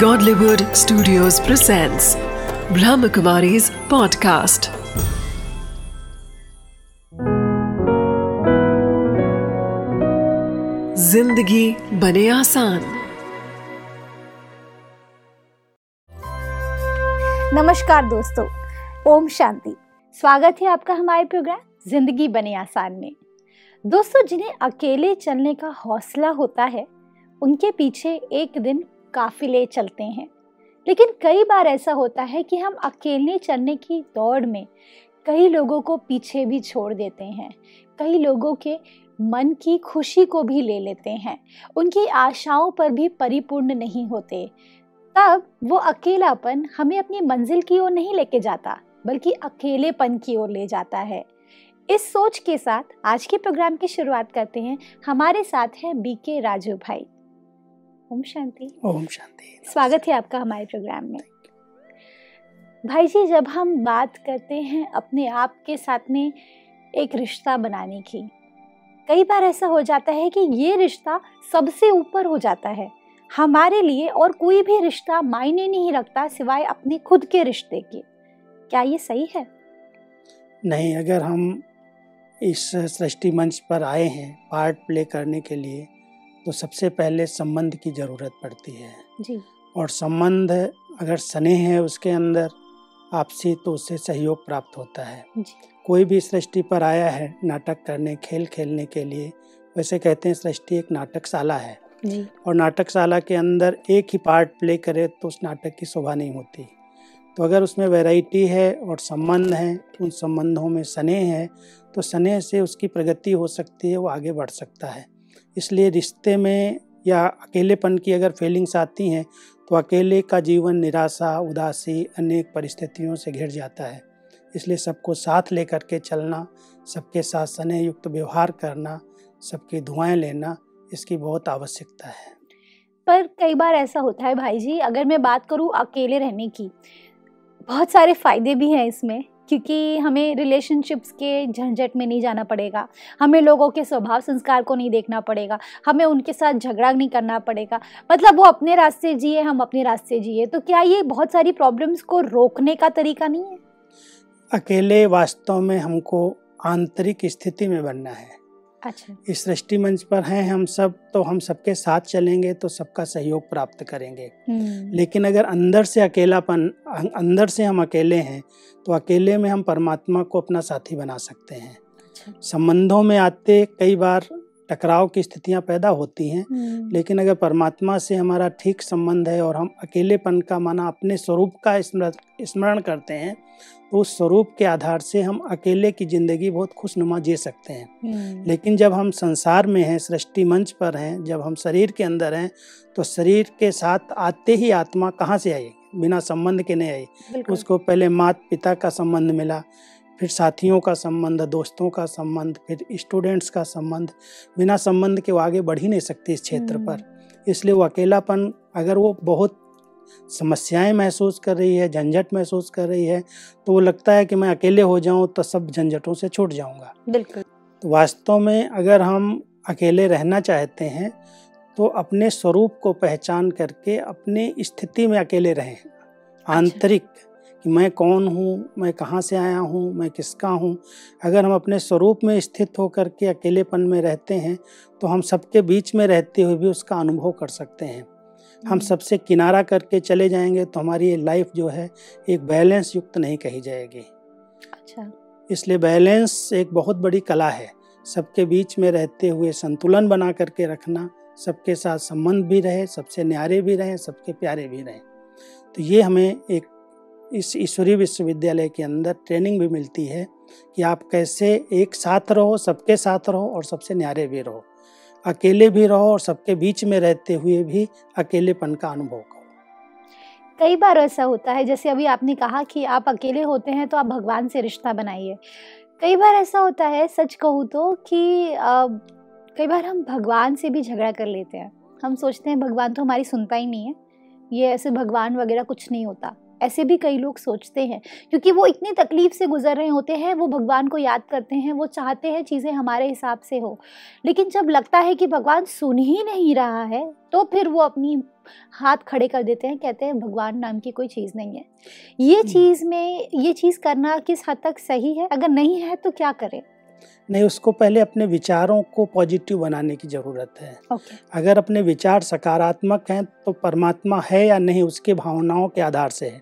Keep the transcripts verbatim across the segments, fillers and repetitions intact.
Godlywood Studios presents Brahmakumari's Podcast. जिंदगी बने आसान। नमस्कार दोस्तों, ओम शांति। स्वागत है आपका हमारे प्रोग्राम जिंदगी बने आसान में। दोस्तों, जिन्हें अकेले चलने का हौसला होता है उनके पीछे एक दिन काफिले चलते हैं, लेकिन कई बार ऐसा होता है कि हम अकेले चलने की दौड़ में कई लोगों को पीछे भी छोड़ देते हैं, कई लोगों के मन की खुशी को भी ले लेते हैं, उनकी आशाओं पर भी परिपूर्ण नहीं होते। तब वो अकेलापन हमें अपनी मंजिल की ओर नहीं लेके जाता, बल्कि अकेलेपन की ओर ले जाता है। इस सोच के साथ आज के प्रोग्राम की शुरुआत करते हैं। हमारे साथ हैं बी के राजू भाई। ओम शांति। ओम शांति। स्वागत है आपका हमारे प्रोग्राम में। भाई जी, जब हम बात करते हैं अपने आप के साथ में एक रिश्ता बनाने की, कई बार ऐसा हो जाता है कि ये रिश्ता सबसे ऊपर हो जाता है हमारे लिए, और कोई भी रिश्ता मायने नहीं रखता सिवाय अपने खुद के रिश्ते के। क्या ये सही है? नहीं। अगर हम इस सृष्टि मंच पर आए हैं पार्ट प्ले करने के लिए, तो सबसे पहले संबंध की ज़रूरत पड़ती है जी। और संबंध अगर स्नेह है उसके अंदर आपसी, तो उससे सहयोग प्राप्त होता है जी। कोई भी सृष्टि पर आया है नाटक करने, खेल खेलने के लिए। वैसे कहते हैं सृष्टि एक नाटकशाला है जी। और नाटकशाला के अंदर एक ही पार्ट प्ले करे तो उस नाटक की शोभा नहीं होती। तो अगर उसमें वैरायटी है और संबंध है, उन संबंधों में स्नेह है, तो स्नेह से उसकी प्रगति हो सकती है, वो आगे बढ़ सकता है। इसलिए रिश्ते में या अकेलेपन की अगर फीलिंग्स आती हैं, तो अकेले का जीवन निराशा, उदासी, अनेक परिस्थितियों से घिर जाता है। इसलिए सबको साथ लेकर के चलना, सबके साथ स्नेह युक्त व्यवहार करना, सबकी दुआएं लेना, इसकी बहुत आवश्यकता है। पर कई बार ऐसा होता है भाई जी, अगर मैं बात करूँ अकेले रहने की, बहुत सारे फ़ायदे भी हैं इसमें, क्योंकि हमें रिलेशनशिप्स के झंझट में नहीं जाना पड़ेगा, हमें लोगों के स्वभाव संस्कार को नहीं देखना पड़ेगा, हमें उनके साथ झगड़ा नहीं करना पड़ेगा। मतलब वो अपने रास्ते जिए, हम अपने रास्ते जिए। तो क्या ये बहुत सारी प्रॉब्लम्स को रोकने का तरीका नहीं है? अकेले वास्तव में हमको आंतरिक स्थिति में बनना है। अच्छा। इस सृष्टि मंच पर हैं हम सब, तो हम सबके साथ चलेंगे तो सबका सहयोग प्राप्त करेंगे। लेकिन अगर अंदर से अकेलापन, अंदर से हम अकेले हैं, तो अकेले में हम परमात्मा को अपना साथी बना सकते हैं। अच्छा। संबंधों में आते कई बार टकराव की स्थितियां पैदा होती हैं, लेकिन अगर परमात्मा से हमारा ठीक संबंध है और हम अकेलेपन का माना अपने स्वरूप का स्मरण करते हैं, तो उस स्वरूप के आधार से हम अकेले की ज़िंदगी बहुत खुशनुमा जी सकते हैं। लेकिन जब हम संसार में हैं, सृष्टि मंच पर हैं, जब हम शरीर के अंदर हैं, तो शरीर के साथ आते ही आत्मा कहाँ से आई? बिना संबंध के नहीं आई। उसको पहले माता पिता का संबंध मिला, फिर साथियों का संबंध, दोस्तों का संबंध, फिर स्टूडेंट्स का संबंध। बिना संबंध के वो आगे बढ़ ही नहीं सकती इस क्षेत्र पर। इसलिए वो अकेलापन, अगर वो बहुत समस्याएं महसूस कर रही है, झंझट महसूस कर रही है, तो वो लगता है कि मैं अकेले हो जाऊं तो सब झंझटों से छूट जाऊंगा। बिल्कुल। तो वास्तव में अगर हम अकेले रहना चाहते हैं, तो अपने स्वरूप को पहचान करके अपने स्थिति में अकेले रहें। आंतरिक, कि मैं कौन हूँ, मैं कहाँ से आया हूँ, मैं किसका हूँ। अगर हम अपने स्वरूप में स्थित होकर के अकेलेपन में रहते हैं, तो हम सबके बीच में रहते हुए भी उसका अनुभव कर सकते हैं। हम सबसे किनारा करके चले जाएंगे तो हमारी ये लाइफ जो है एक बैलेंस युक्त नहीं कही जाएगी। अच्छा। इसलिए बैलेंस एक बहुत बड़ी कला है। सबके बीच में रहते हुए संतुलन बना करके रखना, सबके साथ संबंध भी रहे, सबसे न्यारे भी रहें, सबके प्यारे भी रहें। तो ये हमें एक इस ईश्वरीय विश्वविद्यालय के अंदर ट्रेनिंग भी मिलती है कि आप कैसे एक साथ रहो, सबके साथ रहो और सबसे न्यारे भी रहो, अकेले भी रहो और सबके बीच में रहते हुए भी अकेलेपन का अनुभव करो। कई बार ऐसा होता है, जैसे अभी आपने कहा कि आप अकेले होते हैं तो आप भगवान से रिश्ता बनाइए। कई बार ऐसा होता है, सच कहूँ तो, कि आ, कई बार हम भगवान से भी झगड़ा कर लेते हैं। हम सोचते हैं भगवान तो हमारी सुनता ही नहीं है, ये ऐसे भगवान वगैरह कुछ नहीं होता। ऐसे भी कई लोग सोचते हैं, क्योंकि वो इतनी तकलीफ से गुजर रहे होते हैं, वो भगवान को याद करते हैं, वो चाहते हैं चीज़ें हमारे हिसाब से हो, लेकिन जब लगता है कि भगवान सुन ही नहीं रहा है तो फिर वो अपनी हाथ खड़े कर देते हैं, कहते हैं भगवान नाम की कोई चीज़ नहीं है। ये चीज़ में ये चीज़ करना किस हद तक सही है, अगर नहीं है तो क्या करें? नहीं, उसको पहले अपने विचारों को पॉजिटिव बनाने की ज़रूरत है। okay. अगर अपने विचार सकारात्मक हैं तो परमात्मा है या नहीं उसके भावनाओं के आधार से है,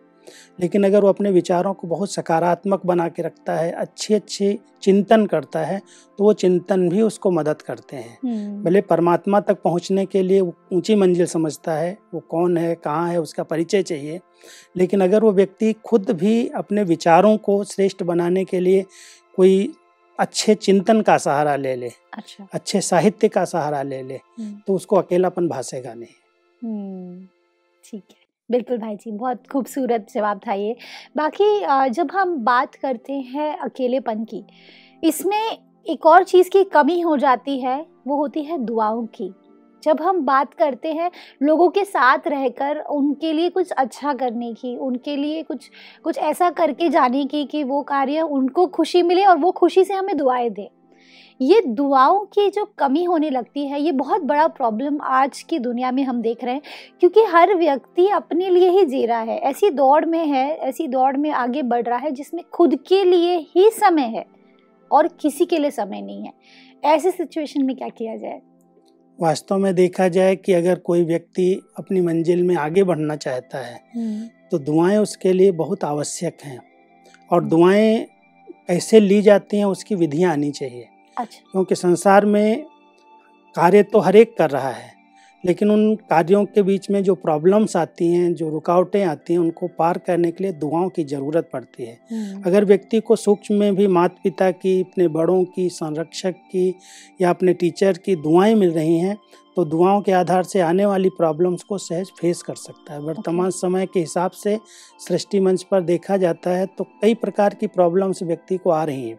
लेकिन अगर वो अपने विचारों को बहुत सकारात्मक बना के रखता है, अच्छे अच्छे चिंतन करता है, तो वो चिंतन भी उसको मदद करते हैं। hmm. भले परमात्मा तक पहुंचने के लिए ऊंची मंजिल समझता है, वो कौन है कहाँ है उसका परिचय चाहिए, लेकिन अगर वो व्यक्ति खुद भी अपने विचारों को श्रेष्ठ बनाने के लिए कोई अच्छे चिंतन का सहारा ले ले, अच्छा। अच्छे साहित्य का सहारा ले ले तो उसको अकेलापन भासेगा नहीं। ठीक है, बिल्कुल भाई जी, बहुत खूबसूरत जवाब था ये। बाकी जब हम बात करते हैं अकेलेपन की, इसमें एक और चीज़ की कमी हो जाती है, वो होती है दुआओं की। जब हम बात करते हैं लोगों के साथ रहकर उनके लिए कुछ अच्छा करने की, उनके लिए कुछ कुछ ऐसा करके जाने की कि वो कार्य उनको खुशी मिले और वो खुशी से हमें दुआएं दे, ये दुआओं की जो कमी होने लगती है, ये बहुत बड़ा प्रॉब्लम आज की दुनिया में हम देख रहे हैं, क्योंकि हर व्यक्ति अपने लिए ही जी रहा है, ऐसी दौड़ में है, ऐसी दौड़ में आगे बढ़ रहा है जिसमें खुद के लिए ही समय है और किसी के लिए समय नहीं है। ऐसे सिचुएशन में क्या किया जाए? वास्तव में देखा जाए कि अगर कोई व्यक्ति अपनी मंजिल में आगे बढ़ना चाहता है तो दुआएं उसके लिए बहुत आवश्यक हैं, और दुआएं ऐसे ली जाती हैं उसकी विधियां आनी चाहिए। अच्छा। क्योंकि संसार में कार्य तो हर एक कर रहा है, लेकिन उन कार्यों के बीच में जो प्रॉब्लम्स आती हैं, जो रुकावटें आती हैं, उनको पार करने के लिए दुआओं की ज़रूरत पड़ती है। अगर व्यक्ति को सूक्ष्म में भी माता पिता की, अपने बड़ों की, संरक्षक की या अपने टीचर की दुआएं मिल रही हैं तो दुआओं के आधार से आने वाली प्रॉब्लम्स को सहज फेस कर सकता है। वर्तमान समय के हिसाब से सृष्टि मंच पर देखा जाता है तो कई प्रकार की प्रॉब्लम्स व्यक्ति को आ रही हैं,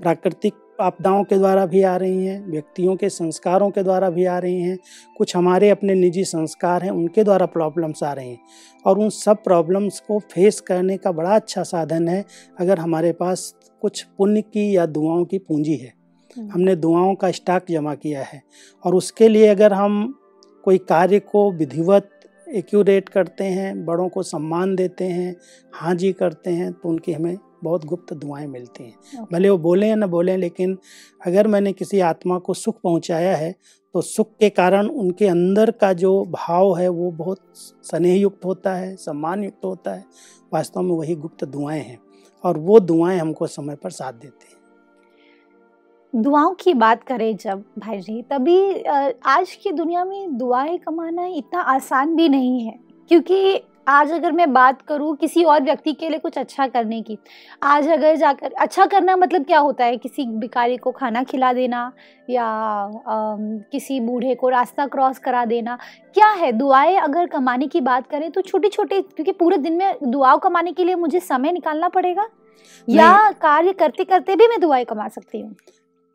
प्राकृतिक आपदाओं के द्वारा भी आ रही हैं, व्यक्तियों के संस्कारों के द्वारा भी आ रही हैं, कुछ हमारे अपने निजी संस्कार हैं उनके द्वारा प्रॉब्लम्स आ रही हैं, और उन सब प्रॉब्लम्स को फेस करने का बड़ा अच्छा साधन है अगर हमारे पास कुछ पुण्य की या दुआओं की पूंजी है, हमने दुआओं का स्टॉक जमा किया है, और उसके लिए अगर हम कोई कार्य को विधिवत एक्यूरेट करते हैं, बड़ों को सम्मान देते हैं, हाँ जी करते हैं, तो उनकी हमें बहुत गुप्त दुआएं मिलती हैं। भले वो बोलें या ना बोलें, लेकिन अगर मैंने किसी आत्मा को सुख पहुंचाया है तो सुख के कारण उनके अंदर का जो भाव है वो बहुत स्नेह युक्त होता है, सम्मान युक्त होता है। वास्तव में वही गुप्त दुआएं हैं, और वो दुआएं हमको समय पर साथ देती हैं। दुआओं की बात करें जब भाई जी, तभी आज की दुनिया में दुआएं कमाना इतना आसान भी नहीं है, क्योंकि आज अगर मैं बात करूं किसी और व्यक्ति के लिए कुछ अच्छा करने की, आज अगर जाकर अच्छा करना मतलब क्या होता है, किसी भिखारी को खाना खिला देना या आ, किसी बूढ़े को रास्ता क्रॉस करा देना, क्या है दुआएं? अगर कमाने की बात करें तो छोटे छोटे, क्योंकि पूरे दिन में दुआओं कमाने के लिए मुझे समय निकालना पड़ेगा, या कार्य करते करते भी मैं दुआएं कमा सकती हूँ?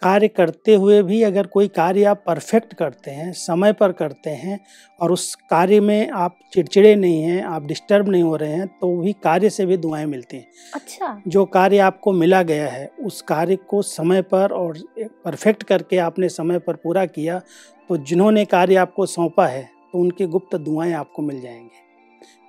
कार्य करते हुए भी अगर कोई कार्य आप परफेक्ट करते हैं, समय पर करते हैं, और उस कार्य में आप चिड़चिड़े नहीं हैं, आप डिस्टर्ब नहीं हो रहे हैं, तो भी कार्य से भी दुआएं मिलती हैं। अच्छा। जो कार्य आपको मिला गया है उस कार्य को समय पर और परफेक्ट करके आपने समय पर पूरा किया तो जिन्होंने कार्य आपको सौंपा है तो उनकी गुप्त दुआएँ आपको मिल जाएंगी।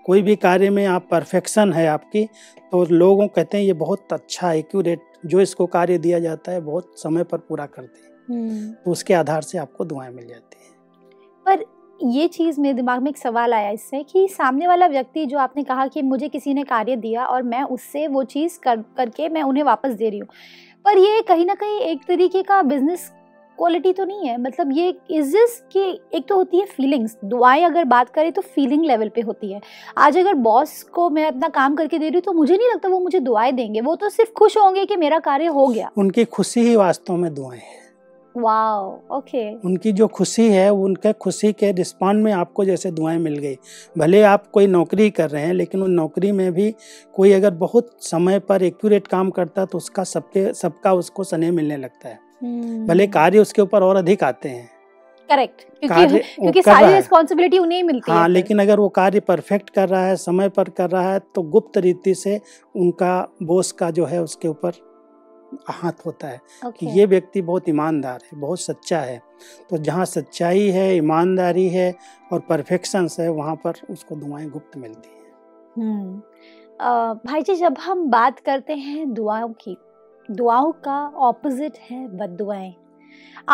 कोई भी कार्य में आप परफेक्शन है आपकी तो लोगों कहते हैं ये बहुत अच्छा एक्यूरेट जो इसको कार्य दिया जाता है बहुत समय पर पूरा करते हैं, तो उसके आधार से आपको दुआएं मिल जाती हैं। पर ये चीज़ मेरे दिमाग में एक सवाल आया इससे कि सामने वाला व्यक्ति, जो आपने कहा कि मुझे किसी ने कार्य दिया और मैं उससे वो चीज़ कर करके मैं उन्हें वापस दे रही हूँ, पर ये कहीं ना कहीं एक तरीके का बिजनेस क्वालिटी तो नहीं है? मतलब ये इज दिस कि एक तो होती है फीलिंग्स, दुआएं अगर बात करें तो फीलिंग लेवल पे होती है। आज अगर बॉस को मैं अपना काम करके दे रही हूँ तो मुझे नहीं लगता वो मुझे दुआएं देंगे, वो तो सिर्फ खुश होंगे कि मेरा कार्य हो गया। उनकी खुशी ही वास्तव में दुआएं हैं। Wow, okay. उनकी जो खुशी है उनके खुशी के रिस्पॉन्ड में आपको जैसे दुआएं मिल गई। भले आप कोई नौकरी कर रहे हैं, लेकिन उन नौकरी में भी कोई अगर बहुत समय पर एक्यूरेट काम करता है तो उसका सबके सबका उसको स्नेह मिलने लगता है। भले कार्य उसके ऊपर और अधिक आते हैं, करेक्ट, क्योंकि क्योंकि सारी रिस्पॉन्सिबिलिटी उन्हें ही मिलती है। हाँ, लेकिन अगर वो कार्य परफेक्ट कर रहा है, समय पर कर रहा है, तो गुप्त रीति से उनका बॉस का जो है उसके ऊपर हाथ होता है okay. कि ये व्यक्ति बहुत ईमानदार है, बहुत सच्चा है। तो जहाँ सच्चाई है, ईमानदारी है और परफेक्शन है, वहाँ पर उसको दुआएं गुप्त मिलती हैं। हम्म आ, भाई जी, जब हम बात करते हैं दुआओं की, दुआओं का ऑपोजिट है बद्दुआएं।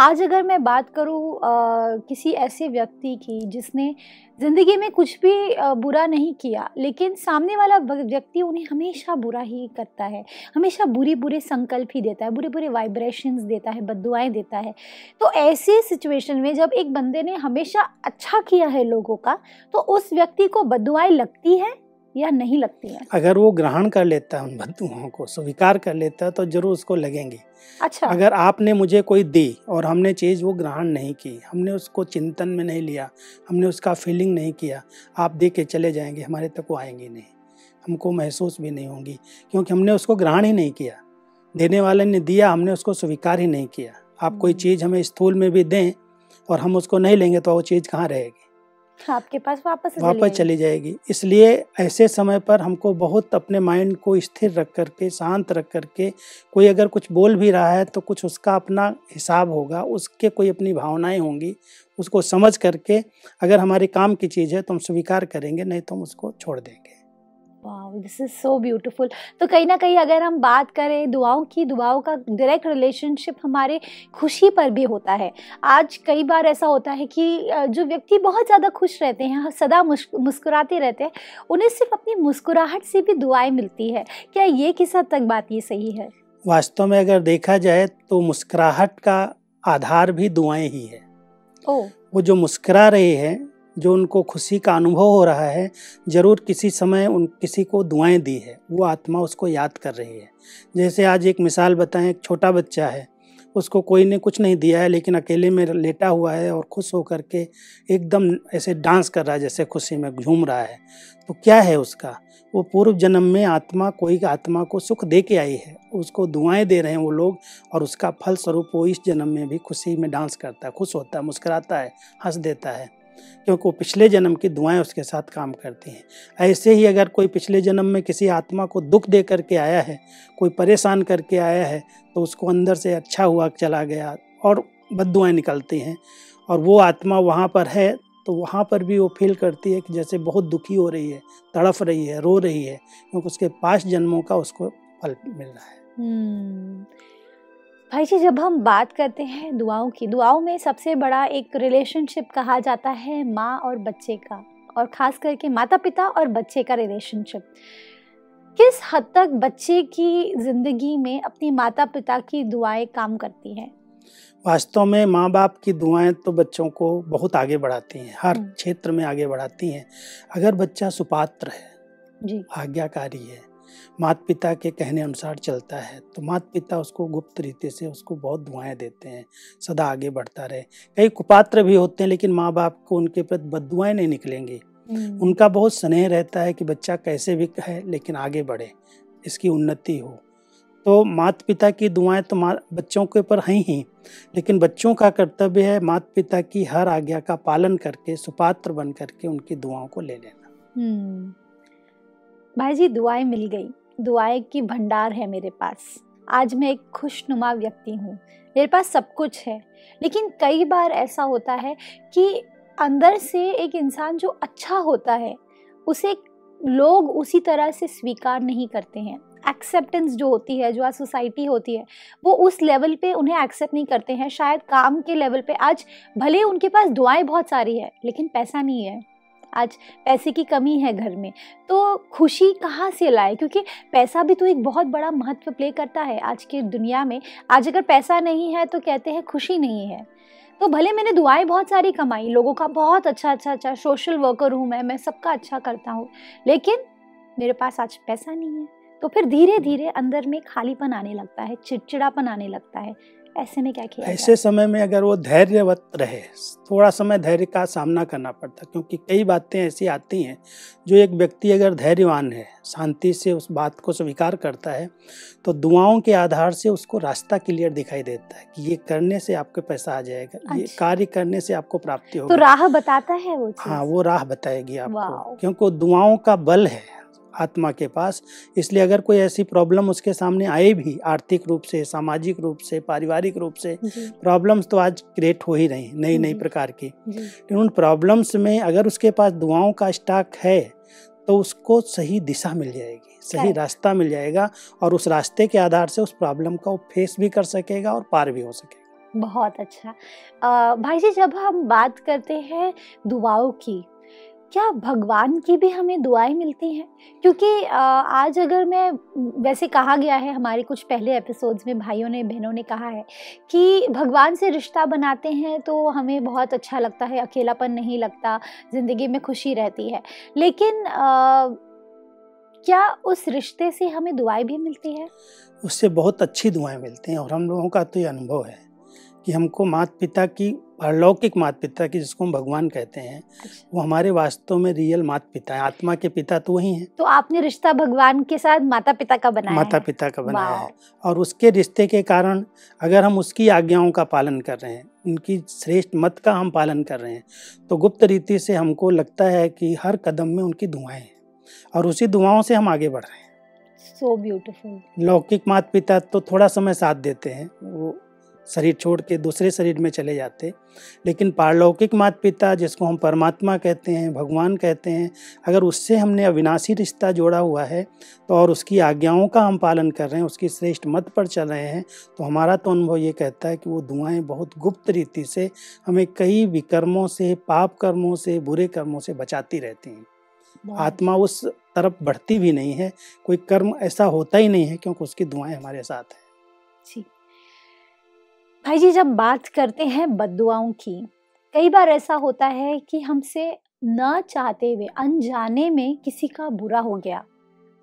आज अगर मैं बात करूँ किसी ऐसे व्यक्ति की जिसने ज़िंदगी में कुछ भी आ, बुरा नहीं किया, लेकिन सामने वाला व्यक्ति उन्हें हमेशा बुरा ही करता है, हमेशा बुरी बुरे संकल्प ही देता है, बुरे बुरे वाइब्रेशंस देता है, बद्दुआएं देता है। तो ऐसी सिचुएशन में जब एक बंदे ने हमेशा अच्छा किया है लोगों का, तो उस व्यक्ति को बद्दुआएं लगती हैं या नहीं लगती है? अगर वो ग्रहण कर लेता है, उन बद्दुआओं को स्वीकार कर लेता है, तो जरूर उसको लगेंगे। अच्छा, अगर आपने मुझे कोई दी और हमने चीज़ वो ग्रहण नहीं की, हमने उसको चिंतन में नहीं लिया, हमने उसका फीलिंग नहीं किया, आप दे के चले जाएंगे, हमारे तक वो आएंगी नहीं, हमको महसूस भी नहीं होंगी, क्योंकि हमने उसको ग्रहण ही नहीं किया। देने वाले ने दिया, हमने उसको स्वीकार ही नहीं किया। आप कोई चीज़ हमें स्थूल में भी दें और हम उसको नहीं लेंगे तो वो चीज़ कहाँ रहेगी? आपके पास वापस वापस चली जाएगी। इसलिए ऐसे समय पर हमको बहुत अपने माइंड को स्थिर रख करके, शांत रख करके, कोई अगर कुछ बोल भी रहा है तो कुछ उसका अपना हिसाब होगा, उसके कोई अपनी भावनाएं होंगी, उसको समझ करके अगर हमारे काम की चीज़ है तो हम स्वीकार करेंगे, नहीं तो हम उसको छोड़ देंगे। Wow, this is so beautiful. तो कहीं ना कहीं अगर हम बात करें दुआओं की, दुआओं का डायरेक्ट रिलेशनशिप हमारे खुशी पर भी होता है। आज कई बार ऐसा होता है कि जो व्यक्ति बहुत ज़्यादा खुश रहते हैं, सदा मुस्कुराते रहते हैं, उन्हें सिर्फ अपनी मुस्कुराहट से भी दुआएं मिलती है। क्या ये किस हद तक बात ये सही है? वास्तव में अगर देखा जाए तो मुस्कुराहट का आधार भी दुआएँ ही है। ओ, वो जो मुस्कुरा रहे हैं, जो उनको खुशी का अनुभव हो रहा है, ज़रूर किसी समय उन किसी को दुआएं दी है, वो आत्मा उसको याद कर रही है। जैसे आज एक मिसाल बताएं, एक छोटा बच्चा है, उसको कोई ने कुछ नहीं दिया है, लेकिन अकेले में लेटा हुआ है और खुश होकर के एकदम ऐसे डांस कर रहा है, जैसे खुशी में झूम रहा है। तो क्या है उसका? वो पूर्व जन्म में आत्मा, कोई आत्मा को सुख दे के आई है, उसको दुआएं दे रहे हैं वो लोग, और उसका फल स्वरूप वो इस जन्म में भी खुशी में डांस करता है, खुश होता है, मुस्कुराता है, हंस देता है, क्योंकि वो पिछले जन्म की दुआएं उसके साथ काम करती हैं। ऐसे ही अगर कोई पिछले जन्म में किसी आत्मा को दुख दे करके आया है, कोई परेशान करके आया है, तो उसको अंदर से अच्छा हुआ चला गया और बद्दुआएं निकलती हैं, और वो आत्मा वहाँ पर है तो वहाँ पर भी वो फील करती है कि जैसे बहुत दुखी हो रही है, तड़फ रही है, रो रही है, क्योंकि उसके पास जन्मों का उसको फल मिल रहा है। hmm. भाई जी, जब हम बात करते हैं दुआओं की, दुआओं में सबसे बड़ा एक रिलेशनशिप कहा जाता है माँ और बच्चे का, और ख़ास करके माता पिता और बच्चे का रिलेशनशिप। किस हद तक बच्चे की ज़िंदगी में अपनी माता पिता की दुआएं काम करती हैं? वास्तव में माँ बाप की दुआएं तो बच्चों को बहुत आगे बढ़ाती हैं, हर क्षेत्र में आगे बढ़ाती हैं। अगर बच्चा सुपात्र है जी, आज्ञाकारी है, माता पिता के कहने अनुसार चलता है, तो माता पिता उसको गुप्त रीति से उसको बहुत दुआएं देते हैं, सदा आगे बढ़ता रहे। कई कुपात्र भी होते हैं, लेकिन माँ बाप को उनके प्रति बद्दुआएं नहीं निकलेंगी। उनका बहुत स्नेह रहता है कि बच्चा कैसे भी है लेकिन आगे बढ़े, इसकी उन्नति हो। तो माता पिता की दुआएं तो बच्चों के ऊपर हैं ही, लेकिन बच्चों का कर्तव्य है माता पिता की हर आज्ञा का पालन करके, सुपात्र बन करके उनकी दुआओं को ले लेना। भाई जी, दुआएं मिल गई, दुआएं की भंडार है मेरे पास, आज मैं एक खुशनुमा व्यक्ति हूँ, मेरे पास सब कुछ है। लेकिन कई बार ऐसा होता है कि अंदर से एक इंसान जो अच्छा होता है उसे लोग उसी तरह से स्वीकार नहीं करते हैं। एक्सेप्टेंस जो होती है, जो आज सोसाइटी होती है, वो उस लेवल पे उन्हें एक्सेप्ट नहीं करते हैं। शायद काम के लेवल पे आज भले उनके पास दुआएँ बहुत सारी है, लेकिन पैसा नहीं है, आज पैसे की कमी है घर में, तो खुशी कहाँ से लाए? क्योंकि पैसा भी तो एक बहुत बड़ा महत्व प्ले करता है आज की दुनिया में। आज अगर पैसा नहीं है तो कहते हैं खुशी नहीं है। तो भले मैंने दुआएं बहुत सारी कमाई, लोगों का बहुत अच्छा अच्छा अच्छा सोशल वर्कर हूँ मैं मैं सबका अच्छा करता हूँ, लेकिन मेरे पास आज पैसा नहीं है, तो फिर धीरे धीरे अंदर में खालीपन आने लगता है, चिड़चिड़ापन आने लगता है। ऐसे में क्या किया जाए? ऐसे समय में अगर वो धैर्यवत रहे, थोड़ा समय धैर्य का सामना करना पड़ता है, क्योंकि कई बातें ऐसी आती हैं जो एक व्यक्ति अगर धैर्यवान है, शांति से उस बात को स्वीकार करता है, तो दुआओं के आधार से उसको रास्ता क्लियर दिखाई देता है कि ये करने से आपके पैसा आ जाएगा, अच्छा। ये कार्य करने से आपको प्राप्ति होगी, तो राह बताता है वो। हाँ, वो राह बताएगी आपको, क्योंकि दुआओं का बल है आत्मा के पास। इसलिए अगर कोई ऐसी प्रॉब्लम उसके सामने आए भी, आर्थिक रूप से, सामाजिक रूप से, पारिवारिक रूप से, प्रॉब्लम्स तो आज क्रिएट हो ही रही नई नई प्रकार की, लेकिन उन प्रॉब्लम्स में अगर उसके पास दुआओं का स्टॉक है तो उसको सही दिशा मिल जाएगी, सही रास्ता मिल जाएगा, और उस रास्ते के आधार से उस प्रॉब्लम का वो फेस भी कर सकेगा और पार भी हो सकेगा। बहुत अच्छा। आ, भाई जी, जब हम बात करते हैं दुआओं की, क्या भगवान की भी हमें दुआएं मिलती हैं? क्योंकि आज अगर मैं, वैसे कहा गया है हमारे कुछ पहले एपिसोड्स में भाइयों ने बहनों ने कहा है कि भगवान से रिश्ता बनाते हैं तो हमें बहुत अच्छा लगता है, अकेलापन नहीं लगता, ज़िंदगी में खुशी रहती है, लेकिन आ, क्या उस रिश्ते से हमें दुआएं भी मिलती है? उससे बहुत अच्छी दुआएँ मिलती हैं, और हम लोगों का तो ये अनुभव है कि हमको माता पिता की, अलौकिक माता पिता की, जिसको हम भगवान कहते हैं, अच्छा। वो हमारे वास्तव में रियल माता पिता है, आत्मा के पिता तो वही हैं। तो आपने रिश्ता भगवान के साथ माता पिता का बनाया है। माता पिता का बनाया है, और उसके रिश्ते के कारण अगर हम उसकी आज्ञाओं का पालन कर रहे हैं, उनकी श्रेष्ठ मत का हम पालन कर रहे हैं, तो गुप्त रीति से हमको लगता है कि हर कदम में उनकी दुआएं हैं, और उसी दुआओं से हम आगे बढ़ रहे हैं। So beautiful. लौकिक माता पिता तो थोड़ा समय साथ देते हैं, वो शरीर छोड़ के दूसरे शरीर में चले जाते, लेकिन पारलौकिक माता पिता, जिसको हम परमात्मा कहते हैं, भगवान कहते हैं, अगर उससे हमने अविनाशी रिश्ता जोड़ा हुआ है तो, और उसकी आज्ञाओं का हम पालन कर रहे हैं, उसकी श्रेष्ठ मत पर चल रहे हैं, तो हमारा तो अनुभव ये कहता है कि वो दुआएं बहुत गुप्त रीति से हमें कई विकर्मों से, पाप कर्मों से, बुरे कर्मों से बचाती रहती हैं। आत्मा उस तरफ बढ़ती भी नहीं है, कोई कर्म ऐसा होता ही नहीं है, क्योंकि उसकी दुआएँ हमारे साथ हैं। जी भाई जी, जब बात करते हैं बद्दुआओं की, कई बार ऐसा होता है कि हमसे ना चाहते हुए अनजाने में किसी का बुरा हो गया।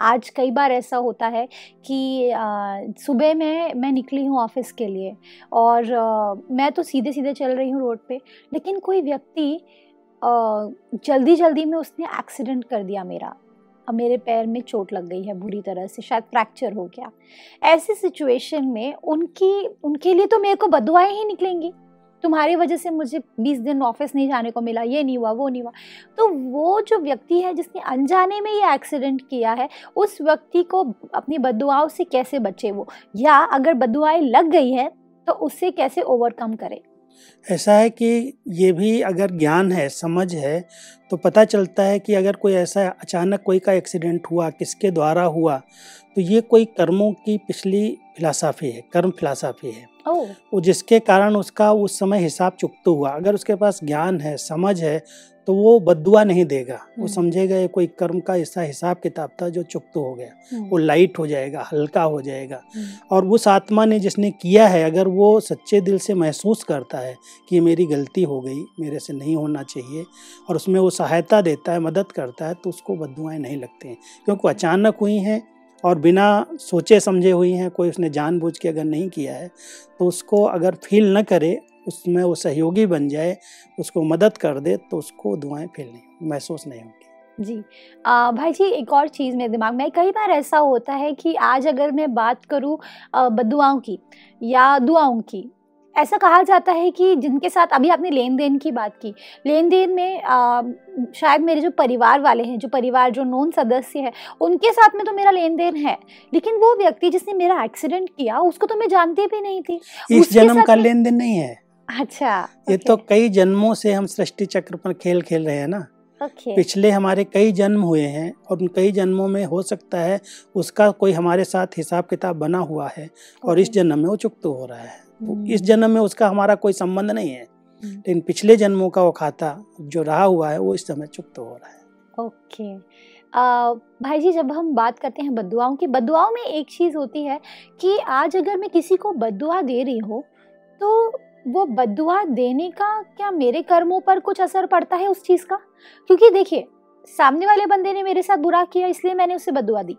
आज कई बार ऐसा होता है कि आ, सुबह में मैं निकली हूँ ऑफिस के लिए, और आ, मैं तो सीधे सीधे चल रही हूँ रोड पे, लेकिन कोई व्यक्ति आ, जल्दी जल्दी में उसने एक्सीडेंट कर दिया मेरा, अब मेरे पैर में चोट लग गई है बुरी तरह से, शायद फ्रैक्चर हो गया। ऐसी सिचुएशन में उनकी उनके लिए तो मेरे को बद्दुआएं ही निकलेंगी, तुम्हारी वजह से मुझे बीस दिन ऑफिस नहीं जाने को मिला, ये नहीं हुआ, वो नहीं हुआ। तो वो जो व्यक्ति है जिसने अनजाने में ये एक्सीडेंट किया है, उस व्यक्ति को अपनी बद्दुआओं से कैसे बचे वो, या अगर बद्दुआएं लग गई है तो उससे कैसे ओवरकम करे? ऐसा है कि ये भी अगर ज्ञान है, समझ है, तो पता चलता है कि अगर कोई ऐसा अचानक कोई का एक्सीडेंट हुआ, किसके द्वारा हुआ, तो ये कोई कर्मों की पिछली फिलासफी है, कर्म फिलासफी है, वो जिसके कारण उसका उस समय हिसाब चुकता हुआ। अगर उसके पास ज्ञान है, समझ है, तो वो बद्दुआ नहीं देगा, वो समझेगा ये कोई कर्म का ऐसा हिसाब किताब था जो चुकता हो गया, वो लाइट हो जाएगा, हल्का हो जाएगा। और उस आत्मा ने जिसने किया है, अगर वो सच्चे दिल से महसूस करता है कि मेरी गलती हो गई, मेरे से नहीं होना चाहिए, और उसमें वो सहायता देता है, मदद करता है, तो उसको बद्दुआएं नहीं लगती हैं, क्योंकि अचानक हुई हैं और बिना सोचे समझे हुई हैं, कोई उसने जानबूझ के अगर नहीं किया है, तो उसको अगर फील न करे, उसमें वो सहयोगी बन जाए, उसको मदद कर दे, तो उसको दुआएं फील नहीं, महसूस नहीं होंगी। जी आ, भाई जी, एक और चीज़ मेरे दिमाग में, कई बार ऐसा होता है कि आज अगर मैं बात करूँ बद्दुआओं की या दुआओं की, ऐसा कहा जाता है कि जिनके साथ अभी आपने लेन देन की बात की, लेन देन में आ, शायद मेरे जो परिवार वाले हैं, जो परिवार जो नॉन सदस्य है, उनके साथ में तो मेरा लेन देन है, लेकिन वो व्यक्ति जिसने मेरा एक्सीडेंट किया उसको तो मैं जानती भी नहीं थी। इस जन्म का लेन देन नहीं है। अच्छा, ये तो कई जन्मों से हम सृष्टि चक्र पर खेल खेल रहे हैं ना। Okay. पिछले हमारे कई जन्म हुए हैं, और उन कई जन्मों में हो सकता है उसका कोई हमारे साथ हिसाब किताब बना हुआ है, और okay. इस जन्म में वो चुकता हो रहा है। hmm. इस जन्म में उसका हमारा कोई संबंध नहीं है, hmm. लेकिन पिछले जन्मों का वो खाता जो रहा हुआ है वो इस समय चुकता हो रहा है। Okay okay. uh, भाई जी, जब हम बात करते हैं बद्दुआओं की, बद्दुआओं में एक चीज़ होती है कि आज अगर मैं किसी को बद्दुआ दे रही हूँ तो वो बद्दुआ देने का क्या मेरे कर्मों पर कुछ असर पड़ता है उस चीज़ का? क्योंकि देखिए, सामने वाले बंदे ने मेरे साथ बुरा किया इसलिए मैंने उसे बद्दुआ दी,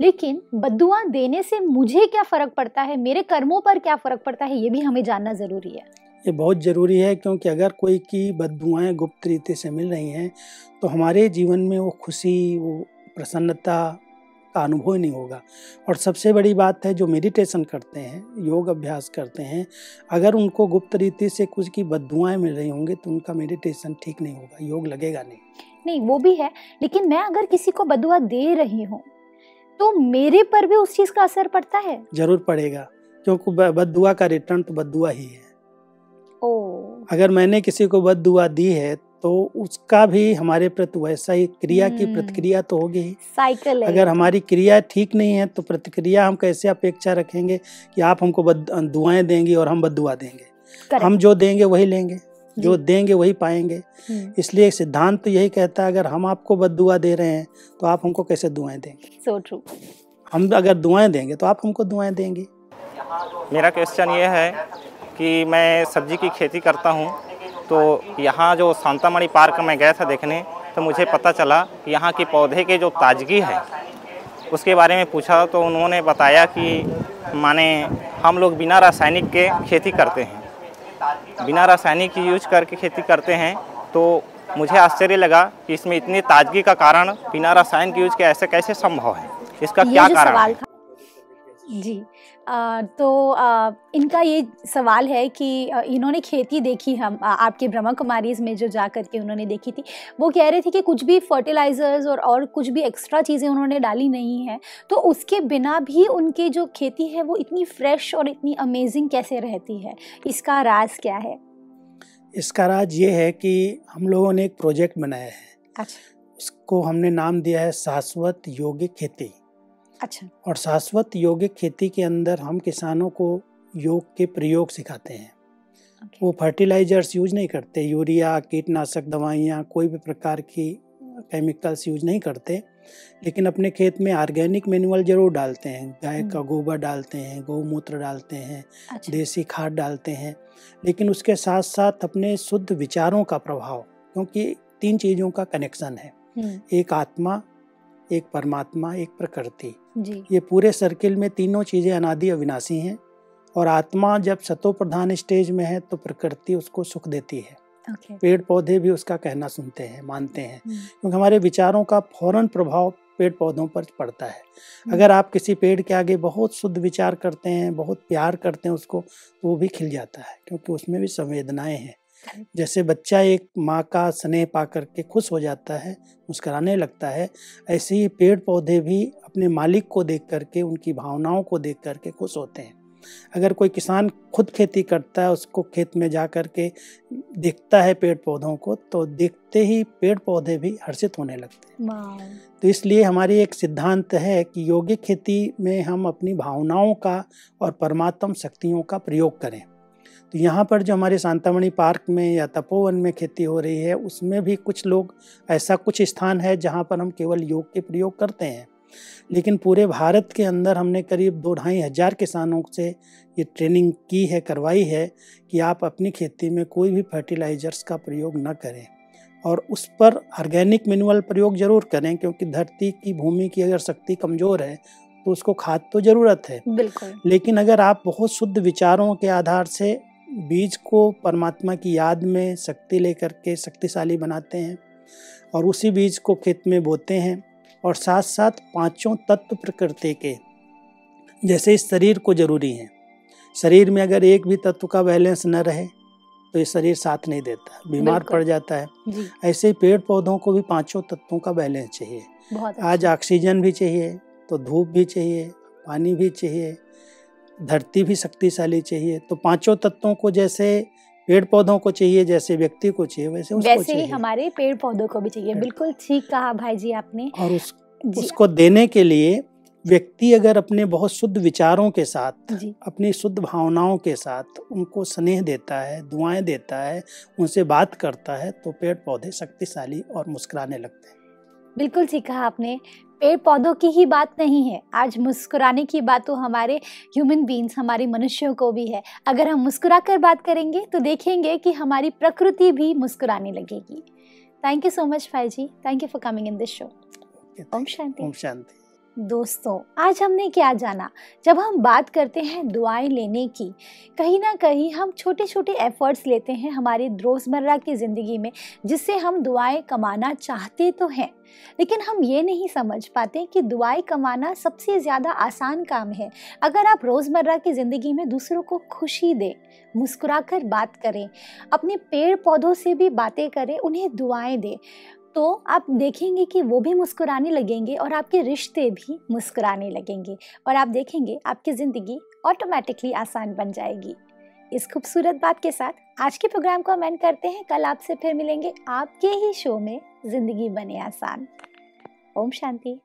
लेकिन बद्दुआ देने से मुझे क्या फ़र्क पड़ता है, मेरे कर्मों पर क्या फ़र्क पड़ता है, ये भी हमें जानना ज़रूरी है। ये बहुत ज़रूरी है, क्योंकि अगर कोई की बद्दुआएं गुप्त रीति से मिल रही हैं तो हमारे जीवन में वो खुशी, वो प्रसन्नता का अनुभव नहीं होगा। और सबसे बड़ी बात है, जो मेडिटेशन करते हैं, योग अभ्यास करते हैं, अगर उनको गुप्त रीति से कुछ की बद्दुआएं मिल रही होंगी तो उनका मेडिटेशन ठीक नहीं होगा, योग लगेगा नहीं। नहीं, वो भी है, लेकिन मैं अगर किसी को बद्दुआ दे रही हूँ तो मेरे पर भी उस चीज़ का असर पड़ता है। जरूर पड़ेगा, क्योंकि बद्दुआ का रिटर्न तो बद्दुआ ही है। ओ। अगर मैंने किसी को बद्दुआ दी है तो उसका भी हमारे प्रति वैसा ही क्रिया की प्रतिक्रिया तो होगी ही। साइकिल है। अगर हमारी क्रिया ठीक नहीं है तो प्रतिक्रिया हम कैसे अपेक्षा रखेंगे कि आप हमको बद्दुआएं देंगे और हम बद्दुआ देंगे। हम जो देंगे वही लेंगे, जो देंगे वही पाएंगे। इसलिए सिद्धांत तो यही कहता है, अगर हम आपको बद्दुआ दे रहे हैं तो आप हमको कैसे दुआएं देंगे। So true. हम अगर दुआएं देंगे तो आप हमको दुआएं देंगे। मेरा क्वेश्चन ये है कि मैं सब्जी की खेती करता हूँ, तो यहाँ जो सांतामणि पार्क में गया था देखने, तो मुझे पता चला कि यहाँ के पौधे की जो ताजगी है उसके बारे में पूछा, तो उन्होंने बताया कि माने हम लोग बिना रासायनिक के खेती करते हैं, बिना रासायनिक की यूज करके खेती करते हैं। तो मुझे आश्चर्य लगा कि इसमें इतनी ताजगी का कारण बिना रासायनिक यूज के ऐसे कैसे संभव है, इसका क्या कारण है? जी आ, तो आ, इनका ये सवाल है कि आ, इन्होंने खेती देखी हम आ, आपके ब्रह्माकुमारीज़ में जो जा कर के उन्होंने देखी थी, वो कह रहे थे कि कुछ भी फर्टिलाइज़र्स और और कुछ भी एक्स्ट्रा चीज़ें उन्होंने डाली नहीं है, तो उसके बिना भी उनकी जो खेती है वो इतनी फ्रेश और इतनी अमेजिंग कैसे रहती है, इसका राज क्या है? इसका राज ये है कि हम लोगों ने एक प्रोजेक्ट बनाया है। अच्छा। उसको हमने नाम दिया है शाश्वत योगिक खेती। अच्छा। और शाश्वत योगिक खेती के अंदर हम किसानों को योग के प्रयोग सिखाते हैं। okay. वो फर्टिलाइजर्स यूज नहीं करते, यूरिया, कीटनाशक दवाइयाँ, कोई भी प्रकार की केमिकल्स यूज नहीं करते, लेकिन अपने खेत में ऑर्गेनिक मैनुअल जरूर डालते हैं, गाय का गोबर डालते हैं, गौमूत्र डालते हैं। अच्छा। देसी खाद डालते हैं, लेकिन उसके साथ साथ अपने शुद्ध विचारों का प्रभाव, क्योंकि तीन चीज़ों का कनेक्शन है, एक आत्मा, एक परमात्मा, एक प्रकृति। जी। ये पूरे सर्किल में तीनों चीज़ें अनादि अविनाशी हैं, और आत्मा जब सतोप्रधान स्टेज में है तो प्रकृति उसको सुख देती है। okay. पेड़ पौधे भी उसका कहना सुनते हैं, मानते हैं, क्योंकि हमारे विचारों का फौरन प्रभाव पेड़ पौधों पर पड़ता है। अगर आप किसी पेड़ के आगे बहुत शुद्ध विचार करते हैं, बहुत प्यार करते हैं उसको, तो वो भी खिल जाता है, क्योंकि उसमें भी संवेदनाएँ हैं। जैसे बच्चा एक माँ का स्नेह पा करके खुश हो जाता है, मुस्कराने लगता है, ऐसे ही पेड़ पौधे भी अपने मालिक को देख करके, उनकी भावनाओं को देख करके खुश होते हैं। अगर कोई किसान खुद खेती करता है, उसको खेत में जा करके देखता है पेड़ पौधों को, तो देखते ही पेड़ पौधे भी हर्षित होने लगते हैं। तो इसलिए हमारी एक सिद्धांत है कि योगिक खेती में हम अपनी भावनाओं का और परमात्म शक्तियों का प्रयोग करें। तो यहाँ पर जो हमारे सांतामणि पार्क में या तपोवन में खेती हो रही है, उसमें भी कुछ लोग, ऐसा कुछ स्थान है जहाँ पर हम केवल योग के प्रयोग करते हैं, लेकिन पूरे भारत के अंदर हमने करीब दो ढाई हज़ार किसानों से ये ट्रेनिंग की है, करवाई है कि आप अपनी खेती में कोई भी फर्टिलाइजर्स का प्रयोग न करें, और उस पर ऑर्गेनिक मैनुअल प्रयोग ज़रूर करें, क्योंकि धरती की, भूमि की अगर शक्ति कमज़ोर है तो उसको खाद तो ज़रूरत है। बिल्कुल। लेकिन अगर आप बहुत शुद्ध विचारों के आधार से बीज को परमात्मा की याद में शक्ति लेकर के शक्तिशाली बनाते हैं, और उसी बीज को खेत में बोते हैं, और साथ साथ पांचों तत्व प्रकृति के, जैसे इस शरीर को ज़रूरी है, शरीर में अगर एक भी तत्व का बैलेंस न रहे तो ये शरीर साथ नहीं देता, बीमार पड़ जाता है। ऐसे ही पेड़ पौधों को भी पांचों तत्वों का बैलेंस चाहिए। आज ऑक्सीजन भी चाहिए, तो धूप भी चाहिए, पानी भी चाहिए, धरती भी शक्तिशाली चाहिए। तो पांचों तत्वों को जैसे पेड़ पौधों को चाहिए, जैसे व्यक्ति को चाहिए, वैसे उसको वैसे ही हमारे पेड़ पौधों को भी चाहिए। बिल्कुल ठीक कहा भाई जी आपने। और उस, जी। उसको देने के लिए व्यक्ति अगर अपने बहुत शुद्ध विचारों के साथ, अपनी शुद्ध भावनाओं के साथ उनको स्नेह देता है, दुआएं देता है, उनसे बात करता है, तो पेड़ पौधे शक्तिशाली और मुस्कुराने लगते हैं। बिल्कुल ठीक कहा आपने। पेड़ पौधों की ही बात नहीं है, आज मुस्कुराने की बात तो हमारे ह्यूमन बीइंग्स, हमारे मनुष्यों को भी है। अगर हम मुस्कुरा कर बात करेंगे तो देखेंगे कि हमारी प्रकृति भी मुस्कुराने लगेगी। थैंक यू सो मच भाई जी, thank you for coming in this show. ओम शांति। ओम शांति। दोस्तों, आज हमने क्या जाना। जब हम बात करते हैं दुआएं लेने की, कहीं ना कहीं हम छोटे छोटे एफर्ट्स लेते हैं हमारी रोज़मर्रा की ज़िंदगी में, जिससे हम दुआएं कमाना चाहते तो हैं, लेकिन हम ये नहीं समझ पाते कि दुआएं कमाना सबसे ज़्यादा आसान काम है। अगर आप रोज़मर्रा की ज़िंदगी में दूसरों को खुशी दें, मुस्कुरा कर बात करें, अपने पेड़ पौधों से भी बातें करें, उन्हें दुआएँ दें, तो आप देखेंगे कि वो भी मुस्कुराने लगेंगे और आपके रिश्ते भी मुस्कुराने लगेंगे, और आप देखेंगे आपकी ज़िंदगी ऑटोमेटिकली आसान बन जाएगी। इस खूबसूरत बात के साथ आज के प्रोग्राम को हम एंड करते हैं। कल आपसे फिर मिलेंगे आपके ही शो में, ज़िंदगी बने आसान। ओम शांति।